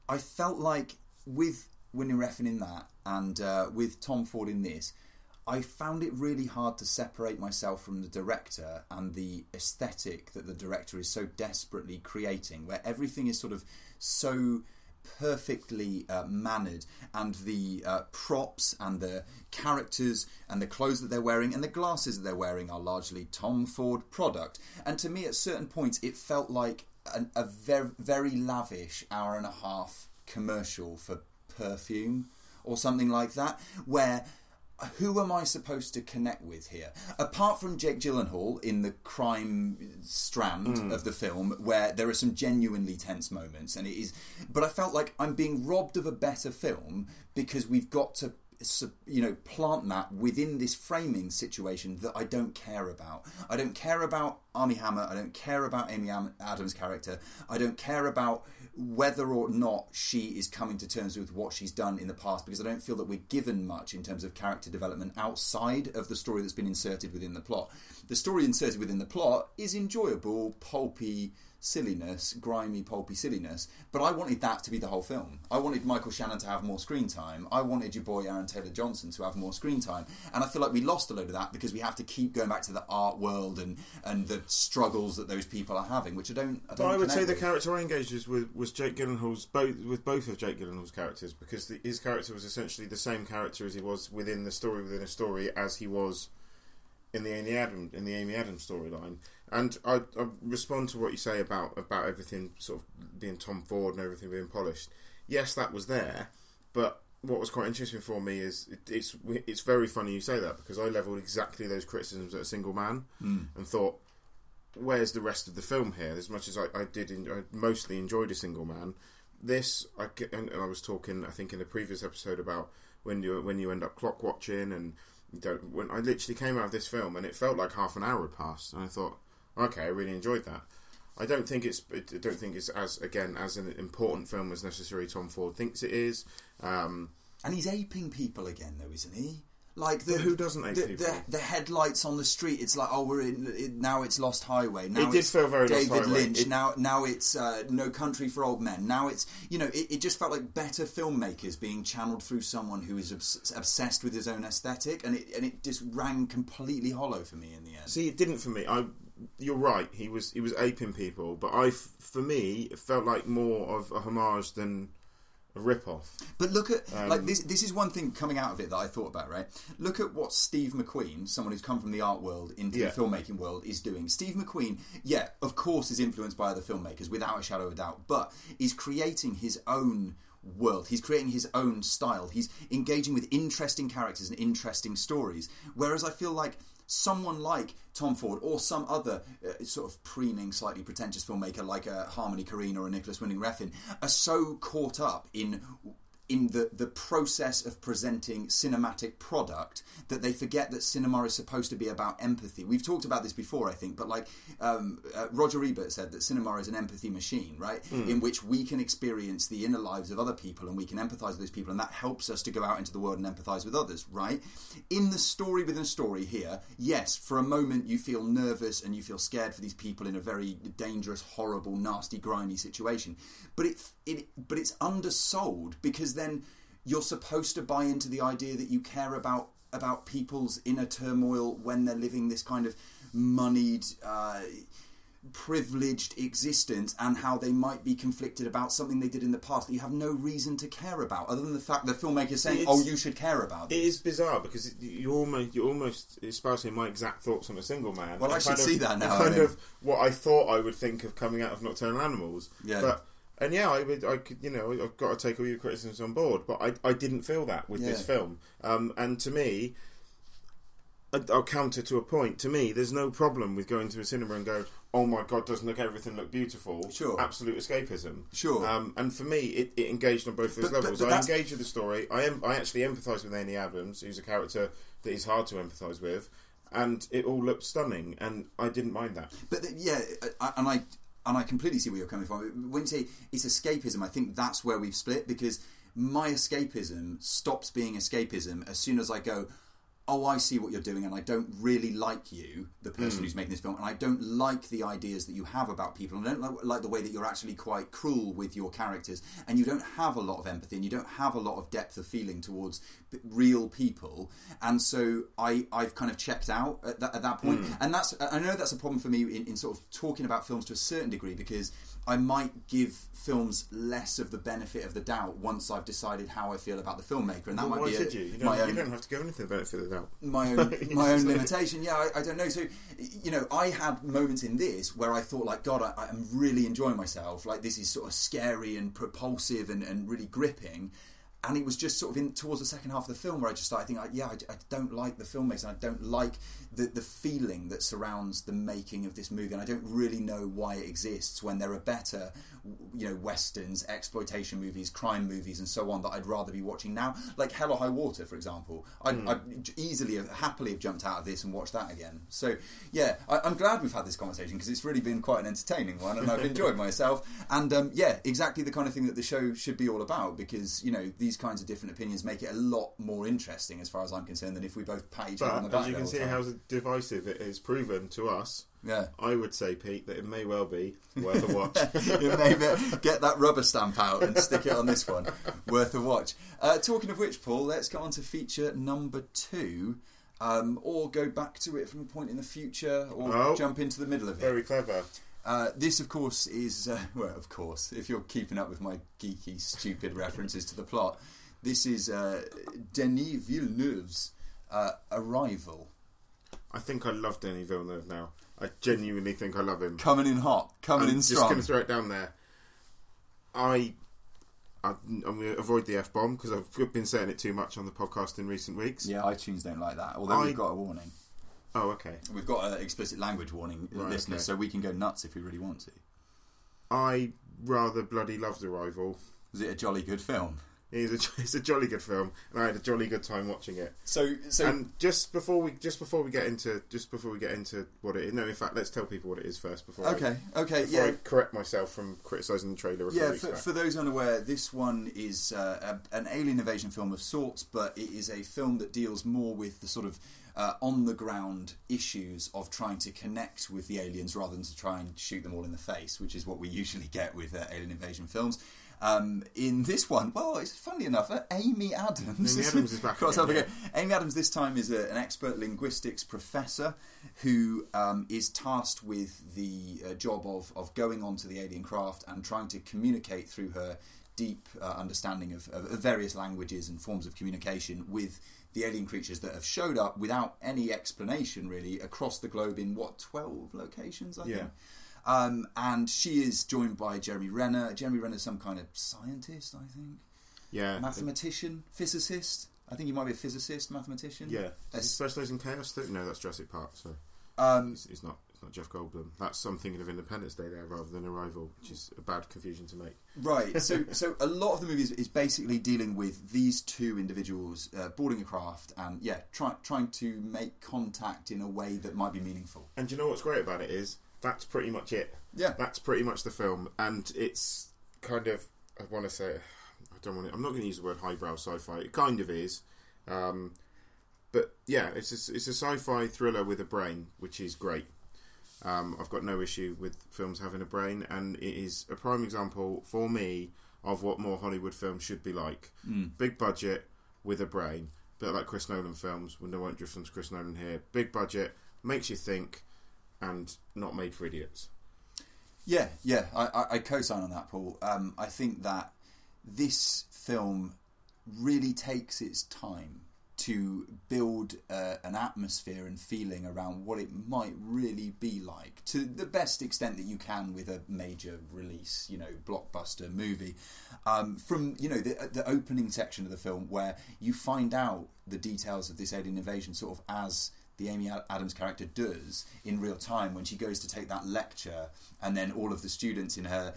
I felt like with Winding Refn in that, and uh, with Tom Ford in this, I found it really hard to separate myself from the director and the aesthetic that the director is so desperately creating, where everything is sort of so perfectly uh, mannered, and the uh, props and the characters and the clothes that they're wearing and the glasses that they're wearing are largely Tom Ford product. And to me, at certain points, it felt like an, a very, very lavish hour and a half commercial for perfume or something like that, where... who am I supposed to connect with here? Apart from Jake Gyllenhaal in the crime strand mm. of the film, where there are some genuinely tense moments, and it is, but I felt like I'm being robbed of a better film because we've got to you know, plant that within this framing situation that I don't care about. I don't care about Armie Hammer. I don't care about Amy Adams' character. I don't care about whether or not she is coming to terms with what she's done in the past, because I don't feel that we're given much in terms of character development outside of the story that's been inserted within the plot. The story inserted within the plot is enjoyable, pulpy silliness, grimy, pulpy silliness, but I wanted that to be the whole film. I wanted Michael Shannon to have more screen time. I wanted your boy Aaron Taylor-Johnson to have more screen time. And I feel like we lost a load of that because we have to keep going back to the art world and, and the struggles that those people are having, which I don't... I don't but I would say with. The character I engaged with was Jake Gyllenhaal's, both, with both of Jake Gyllenhaal's characters, because the, his character was essentially the same character as he was within the story within a story as he was in the Amy Adams, in the Amy Adams storyline. And I, I respond to what you say about, about everything sort of being Tom Ford and everything being polished. Yes, that was there, but what was quite interesting for me is it, it's it's very funny you say that, because I levelled exactly those criticisms at a single man mm. and thought, where's the rest of the film here? As much as I, I did, in, I mostly enjoyed a single man. This, I, and I was talking, I think in the previous episode about when you when you end up clock watching and you don't. When I literally came out of this film and it felt like half an hour had passed, and I thought, okay, I really enjoyed that. I don't think it's. I don't think it's as again as an important film as necessarily Tom Ford thinks it is. Um, and he's aping people again, though, isn't he? Like the who doesn't ape the, people? The, the headlights on the street. It's like, oh, we're in it, now. It's Lost Highway. Now it did it's feel very David Lost Highway. Lynch. It, now, now it's uh, No Country for Old Men. Now it's you know. It, it just felt like better filmmakers being channeled through someone who is obs- obsessed with his own aesthetic, and it and it just rang completely hollow for me in the end. See, it didn't for me. I. You're right. He was he was aping people, but I, for me, it felt like more of a homage than a rip-off. But look at um, like this. This is one thing coming out of it that I thought about. Right, look at what Steve McQueen, someone who's come from the art world into yeah. the filmmaking world, is doing. Steve McQueen, yeah, of course, is influenced by other filmmakers without a shadow of a doubt, but he's creating his own world. He's creating his own style. He's engaging with interesting characters and interesting stories. Whereas I feel like someone like Tom Ford or some other uh, sort of preening, slightly pretentious filmmaker like a Harmony Korine or a Nicholas Winding Refn are so caught up in in the, the process of presenting cinematic product that they forget that cinema is supposed to be about empathy. We've talked about this before, I think, but like um, uh, Roger Ebert said that cinema is an empathy machine, right? Mm. In which we can experience the inner lives of other people and we can empathise with those people, and that helps us to go out into the world and empathise with others, right? In the story within a story here, yes, for a moment you feel nervous and you feel scared for these people in a very dangerous, horrible, nasty, grimy situation. But it, it but it's undersold because then you're supposed to buy into the idea that you care about about people's inner turmoil when they're living this kind of moneyed, uh, privileged existence, and how they might be conflicted about something they did in the past that you have no reason to care about, other than the fact that the filmmaker's saying, it's, "Oh, you should care about." This. It is bizarre because you almost you almost espousing my exact thoughts on A Single Man. Well, I should see that now. Kind of what I thought I would think of coming out of Nocturnal Animals, yeah. But And yeah, I would, I could, you know, I've got to take all your criticisms on board, but I, I didn't feel that with yeah. this film. Um, and to me, I'll counter to a point. To me, there's no problem with going to a cinema and going, "Oh my God, doesn't look everything look beautiful?" Sure, absolute escapism. Sure. Um, and for me, it, it engaged on both those but, levels. But, but I engaged with the story. I am, I actually empathised with Amy Adams, who's a character that is hard to empathise with, and it all looked stunning, and I didn't mind that. But yeah, I, and I. And I completely see where you're coming from. When you say it's escapism, I think that's where we've split, because my escapism stops being escapism as soon as I go, oh, I see what you're doing and I don't really like you, the person mm. who's making this film, and I don't like the ideas that you have about people, and I don't like, like the way that you're actually quite cruel with your characters, and you don't have a lot of empathy and you don't have a lot of depth of feeling towards real people, and so I, I've kind of checked out at that, at that point. Mm. And that's I know that's a problem for me in, in sort of talking about films to a certain degree, because I might give films less of the benefit of the doubt once I've decided how I feel about the filmmaker, and that well, might be a, you? You, don't, my own, you don't have to give anything the benefit of the doubt. My own, my own limitation. Yeah, I, I don't know. So, you know, I had moments in this where I thought, like, God, I, I'm really enjoying myself. Like, this is sort of scary and propulsive and, and really gripping. And it was just sort of in towards the second half of the film where I just started thinking, yeah, I, I don't like the filmmakers, and I don't like the, the feeling that surrounds the making of this movie, and I don't really know why it exists when there are better, you know, westerns, exploitation movies, crime movies, and so on that I'd rather be watching now. Like Hell or High Water, for example. I'd, mm. I'd easily, have, happily have jumped out of this and watched that again. So, yeah, I, I'm glad we've had this conversation because it's really been quite an entertaining one, and I've enjoyed myself. And, um, yeah, exactly the kind of thing that the show should be all about because, you know, these kinds of different opinions make it a lot more interesting as far as I'm concerned than if we both pat each other on the back. But as you can see how divisive it is proven to us. Yeah, I would say, Pete, that it may well be worth a watch. You may be, get that rubber stamp out and stick it on this one. Worth a watch. Uh, talking of which, Paul, let's go on to feature number two, um, or go back to it from a point in the future, or oh, jump into the middle of it. Very clever. Uh, this, of course, is... Uh, well, of course, if you're keeping up with my geeky, stupid references to the plot, this is uh, Denis Villeneuve's uh, Arrival. I think I love Denis Villeneuve now. I genuinely think I love him. Coming in hot. Coming I'm in strong. I'm just going to throw it down there. I... I I'm going to avoid the F-bomb because I've been saying it too much on the podcast in recent weeks. Yeah, iTunes don't like that. Although I, we've got a warning. Oh, okay. We've got an explicit language warning, right, listeners, okay. So we can go nuts if we really want to. I rather bloody loved Arrival. Was it a jolly good film? It is a, it's a jolly good film, and I had a jolly good time watching it. So, so and just before we just before we get into just before we get into what it is, no, in fact, let's tell people what it is first before. Okay, I, okay, before yeah. I correct myself from criticising the trailer. Yeah, for, for those unaware, this one is uh, a, an alien invasion film of sorts, but it is a film that deals more with the sort of Uh, on-the-ground issues of trying to connect with the aliens rather than to try and shoot them all in the face, which is what we usually get with uh, alien invasion films. Um, in this one, well, it's funny enough, uh, Amy Adams... Amy Adams is back again, yeah. Amy Adams this time is a, an expert linguistics professor who um, is tasked with the uh, job of, of going onto the alien craft and trying to communicate through her deep uh, understanding of, of various languages and forms of communication with the alien creatures that have showed up without any explanation, really, across the globe in, what, twelve locations, I yeah. think? Um, and she is joined by Jeremy Renner. Jeremy Renner's some kind of scientist, I think. Yeah. Mathematician, it... physicist. I think he might be a physicist, mathematician. Yeah. Does he specialise in chaos theory? No, that's Jurassic Park, so... Um, it's, it's not... Not Jeff Goldblum. That's something of Independence Day there rather than Arrival, which is a bad confusion to make. Right. So, so a lot of the movie is, is basically dealing with these two individuals uh, boarding a craft and yeah, try, trying to make contact in a way that might be meaningful. And do you know what's great about it is that's pretty much it. Yeah. That's pretty much the film, and it's kind of I want to say I don't want to, I'm not going to use the word highbrow sci-fi. It kind of is. Um, but yeah, it's a, it's a sci-fi thriller with a brain, which is great. Um, I've got no issue with films having a brain, and it is a prime example for me of what more Hollywood films should be like. Mm. Big budget with a brain, a bit like Chris Nolan films. We won't drift from Chris Nolan here. Big budget, makes you think, and not made for idiots. Yeah, yeah, I, I, I co-sign on that, Paul. Um, I think that this film really takes its time to build uh, an atmosphere and feeling around what it might really be like to the best extent that you can with a major release, you know, blockbuster movie. Um, from, you know, the, the opening section of the film where you find out the details of this alien invasion sort of as the Amy Adams character does in real time when she goes to take that lecture, and then all of the students in her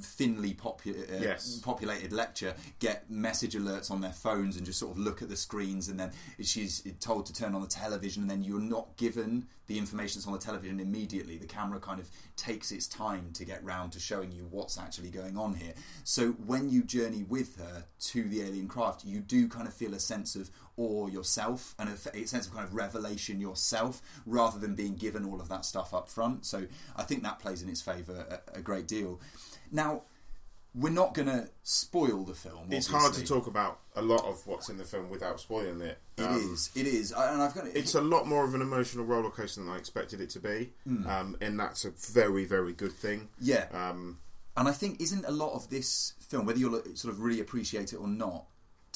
thinly popu- uh, yes. populated lecture get message alerts on their phones and just sort of look at the screens, and then she's told to turn on the television, and then you're not given the information that's on the television immediately. The camera kind of takes its time to get round to showing you what's actually going on here. So when you journey with her to the alien craft, you do kind of feel a sense of awe yourself and a sense of kind of revelation yourself rather than being given all of that stuff up front. So I think that plays in its favour a, a great deal. Now, we're not going to spoil the film. Obviously. It's hard to talk about a lot of what's in the film without spoiling it. It um, is. It is. I, and I've got it. It's a lot more of an emotional roller coaster than I expected it to be, mm. um, and that's a very, very good thing. Yeah. Um, and I think isn't a lot of this film, whether you'll sort of really appreciate it or not,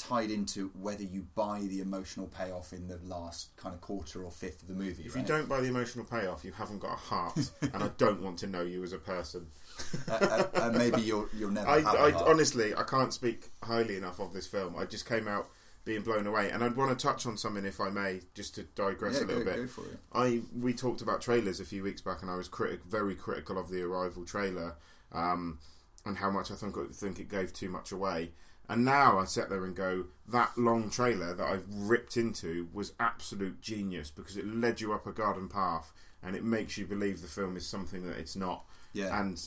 tied into whether you buy the emotional payoff in the last kind of quarter or fifth of the movie. If right? you don't buy the emotional payoff, you haven't got a heart, and I don't want to know you as a person. uh, uh, uh, maybe you'll you'll never. I, have I, a heart. Honestly, I can't speak highly enough of this film. I just came out being blown away, and I'd want to touch on something, if I may, just to digress yeah, a little go, bit. Go for it. I we talked about trailers a few weeks back, and I was critic, very critical of the Arrival trailer, um, and how much I think I think it gave too much away. And now I sit there and go, that long trailer that I've ripped into was absolute genius, because it led you up a garden path and it makes you believe the film is something that it's not. Yeah. And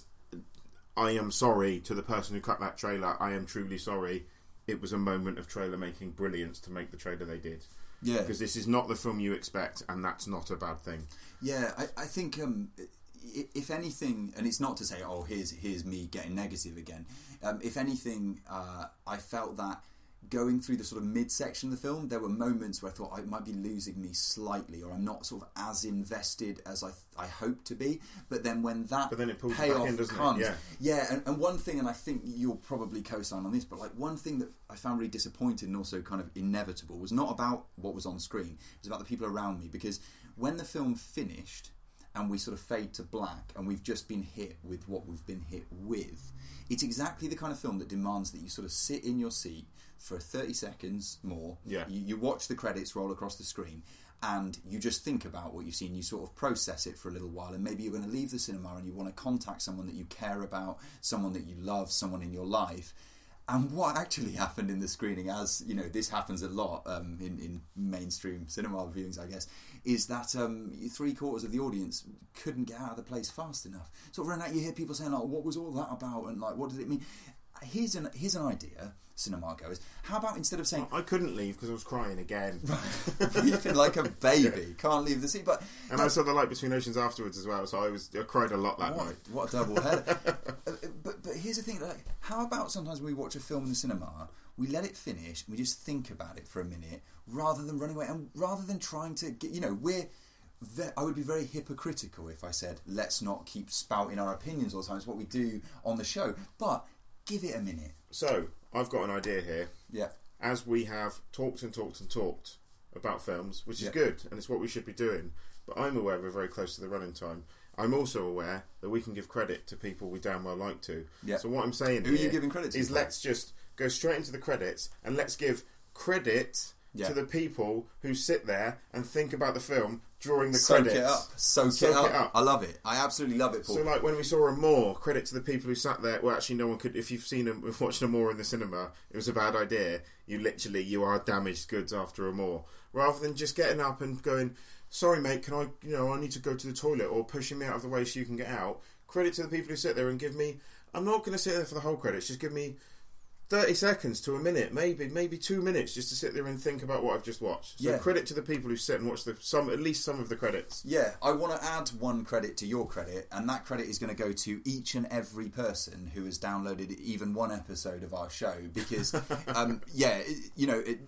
I am sorry to the person who cut that trailer. I am truly sorry. It was a moment of trailer making brilliance to make the trailer they did. Yeah. Because this is not the film you expect, and that's not a bad thing. Yeah, I, I think... Um, it- If anything, and it's not to say, oh, here's here's me getting negative again. Um, if anything, uh, I felt that going through the sort of mid-section of the film, there were moments where I thought I might be losing me slightly, or I'm not sort of as invested as I th- I hope to be. But then when that but then it pulls payoff back in, doesn't comes, it? yeah, yeah and, and one thing, and I think you'll probably co-sign on this, but like one thing that I found really disappointing and also kind of inevitable was not about what was on screen; it was about the people around me. Because when the film finished, and we sort of fade to black, and we've just been hit with what we've been hit with, it's exactly the kind of film that demands that you sort of sit in your seat for thirty seconds more. Yeah. You, you watch the credits roll across the screen, and you just think about what you've seen. You sort of process it for a little while, and maybe you're going to leave the cinema and you want to contact someone that you care about, someone that you love, someone in your life. And what actually happened in the screening, as you know, this happens a lot um, in, in mainstream cinema viewings, I guess, is that um, three quarters of the audience couldn't get out of the place fast enough. So around that, you hear people saying, "Oh, what was all that about?" and like, "What did it mean?" Here's an here's an idea, cinema goers. How about instead of saying, "I couldn't leave because I was crying again," weeping like a baby, can't leave the seat. But and I saw The Light Between Oceans afterwards as well, so I was I cried a lot that what, night. What a double header. But but here's the thing, like, how about sometimes when we watch a film in the cinema, we let it finish and we just think about it for a minute rather than running away, and rather than trying to get, you know, we're ve- I would be very hypocritical if I said let's not keep spouting our opinions all the time. It's what we do on the show, but give it a minute. So I've got an idea here. Yeah. As we have talked and talked and talked about films, which is yeah. good, and it's what we should be doing, but I'm aware we're very close to the running time. I'm also aware that we can give credit to people we damn well like to. Yep. So what I'm saying Who here are you giving credit to? Is let's just go straight into the credits and let's give credit yep. to the people who sit there and think about the film during the Soak credits. Soak it up. Soak, Soak it, up. it up. I love it. I absolutely love it, Paul. So like when we saw Amour, credit to the people who sat there. Well, actually no one could. If you've seen them, we've watched Amour in the cinema, it was a bad idea. You literally, you are damaged goods after Amour. Rather than just getting up and going... Sorry, mate, can I, you know, I need to go to the toilet, or pushing me out of the way so you can get out. Credit to the people who sit there and give me, I'm not going to sit there for the whole credits, just give me thirty seconds to a minute, maybe maybe two minutes, just to sit there and think about what I've just watched. So yeah. credit to the people who sit and watch the some at least some of the credits. Yeah, I want to add one credit to your credit, and that credit is going to go to each and every person who has downloaded even one episode of our show, because, um, yeah, it, you know... It,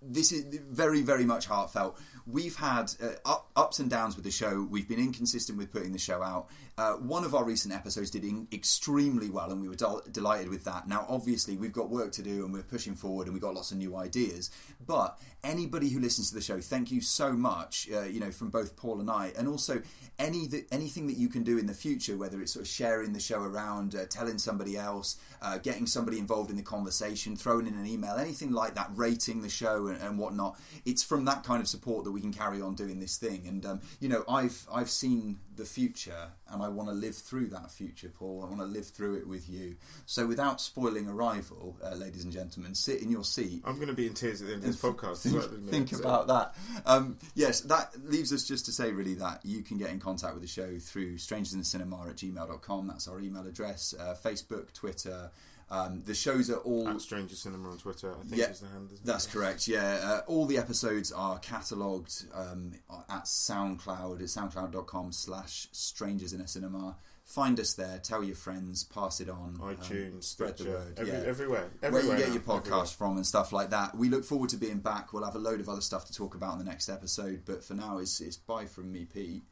This is very, very much heartfelt. We've had uh, up, ups and downs with the show. We've been inconsistent with putting the show out. Uh, one of our recent episodes did in extremely well, and we were del- delighted with that. Now, obviously, we've got work to do, and we're pushing forward, and we've got lots of new ideas. But anybody who listens to the show, thank you so much, uh, you know, from both Paul and I. And also, any th- anything that you can do in the future, whether it's sort of sharing the show around, uh, telling somebody else, uh, getting somebody involved in the conversation, throwing in an email, anything like that, rating the show, And, and whatnot. It's from that kind of support that we can carry on doing this thing. And um, you know, I've I've seen the future, and I want to live through that future, Paul. I want to live through it with you. So without spoiling Arrival, uh, ladies and gentlemen, sit in your seat. I'm going to be in tears at the end of this podcast. Think, right, think so. about that. Um, yes, that leaves us just to say really that you can get in contact with the show through strangersinthecinema at gmail dot com. That's our email address. Uh, Facebook, Twitter. Um, the shows are all... At Stranger Cinema on Twitter, I think yeah, is the hand, isn't that's it? correct, yeah. Uh, all the episodes are catalogued um, at SoundCloud, at soundcloud.com slash Strangers in a Cinema. Find us there, tell your friends, pass it on. iTunes, um, spread Stitcher, the word. Every, yeah. everywhere, everywhere. Where you get now, your podcast everywhere. from and stuff like that. We look forward to being back. We'll have a load of other stuff to talk about in the next episode, but for now, it's, it's bye from me, Pete.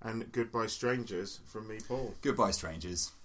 And goodbye, strangers, from me, Paul. Goodbye, strangers.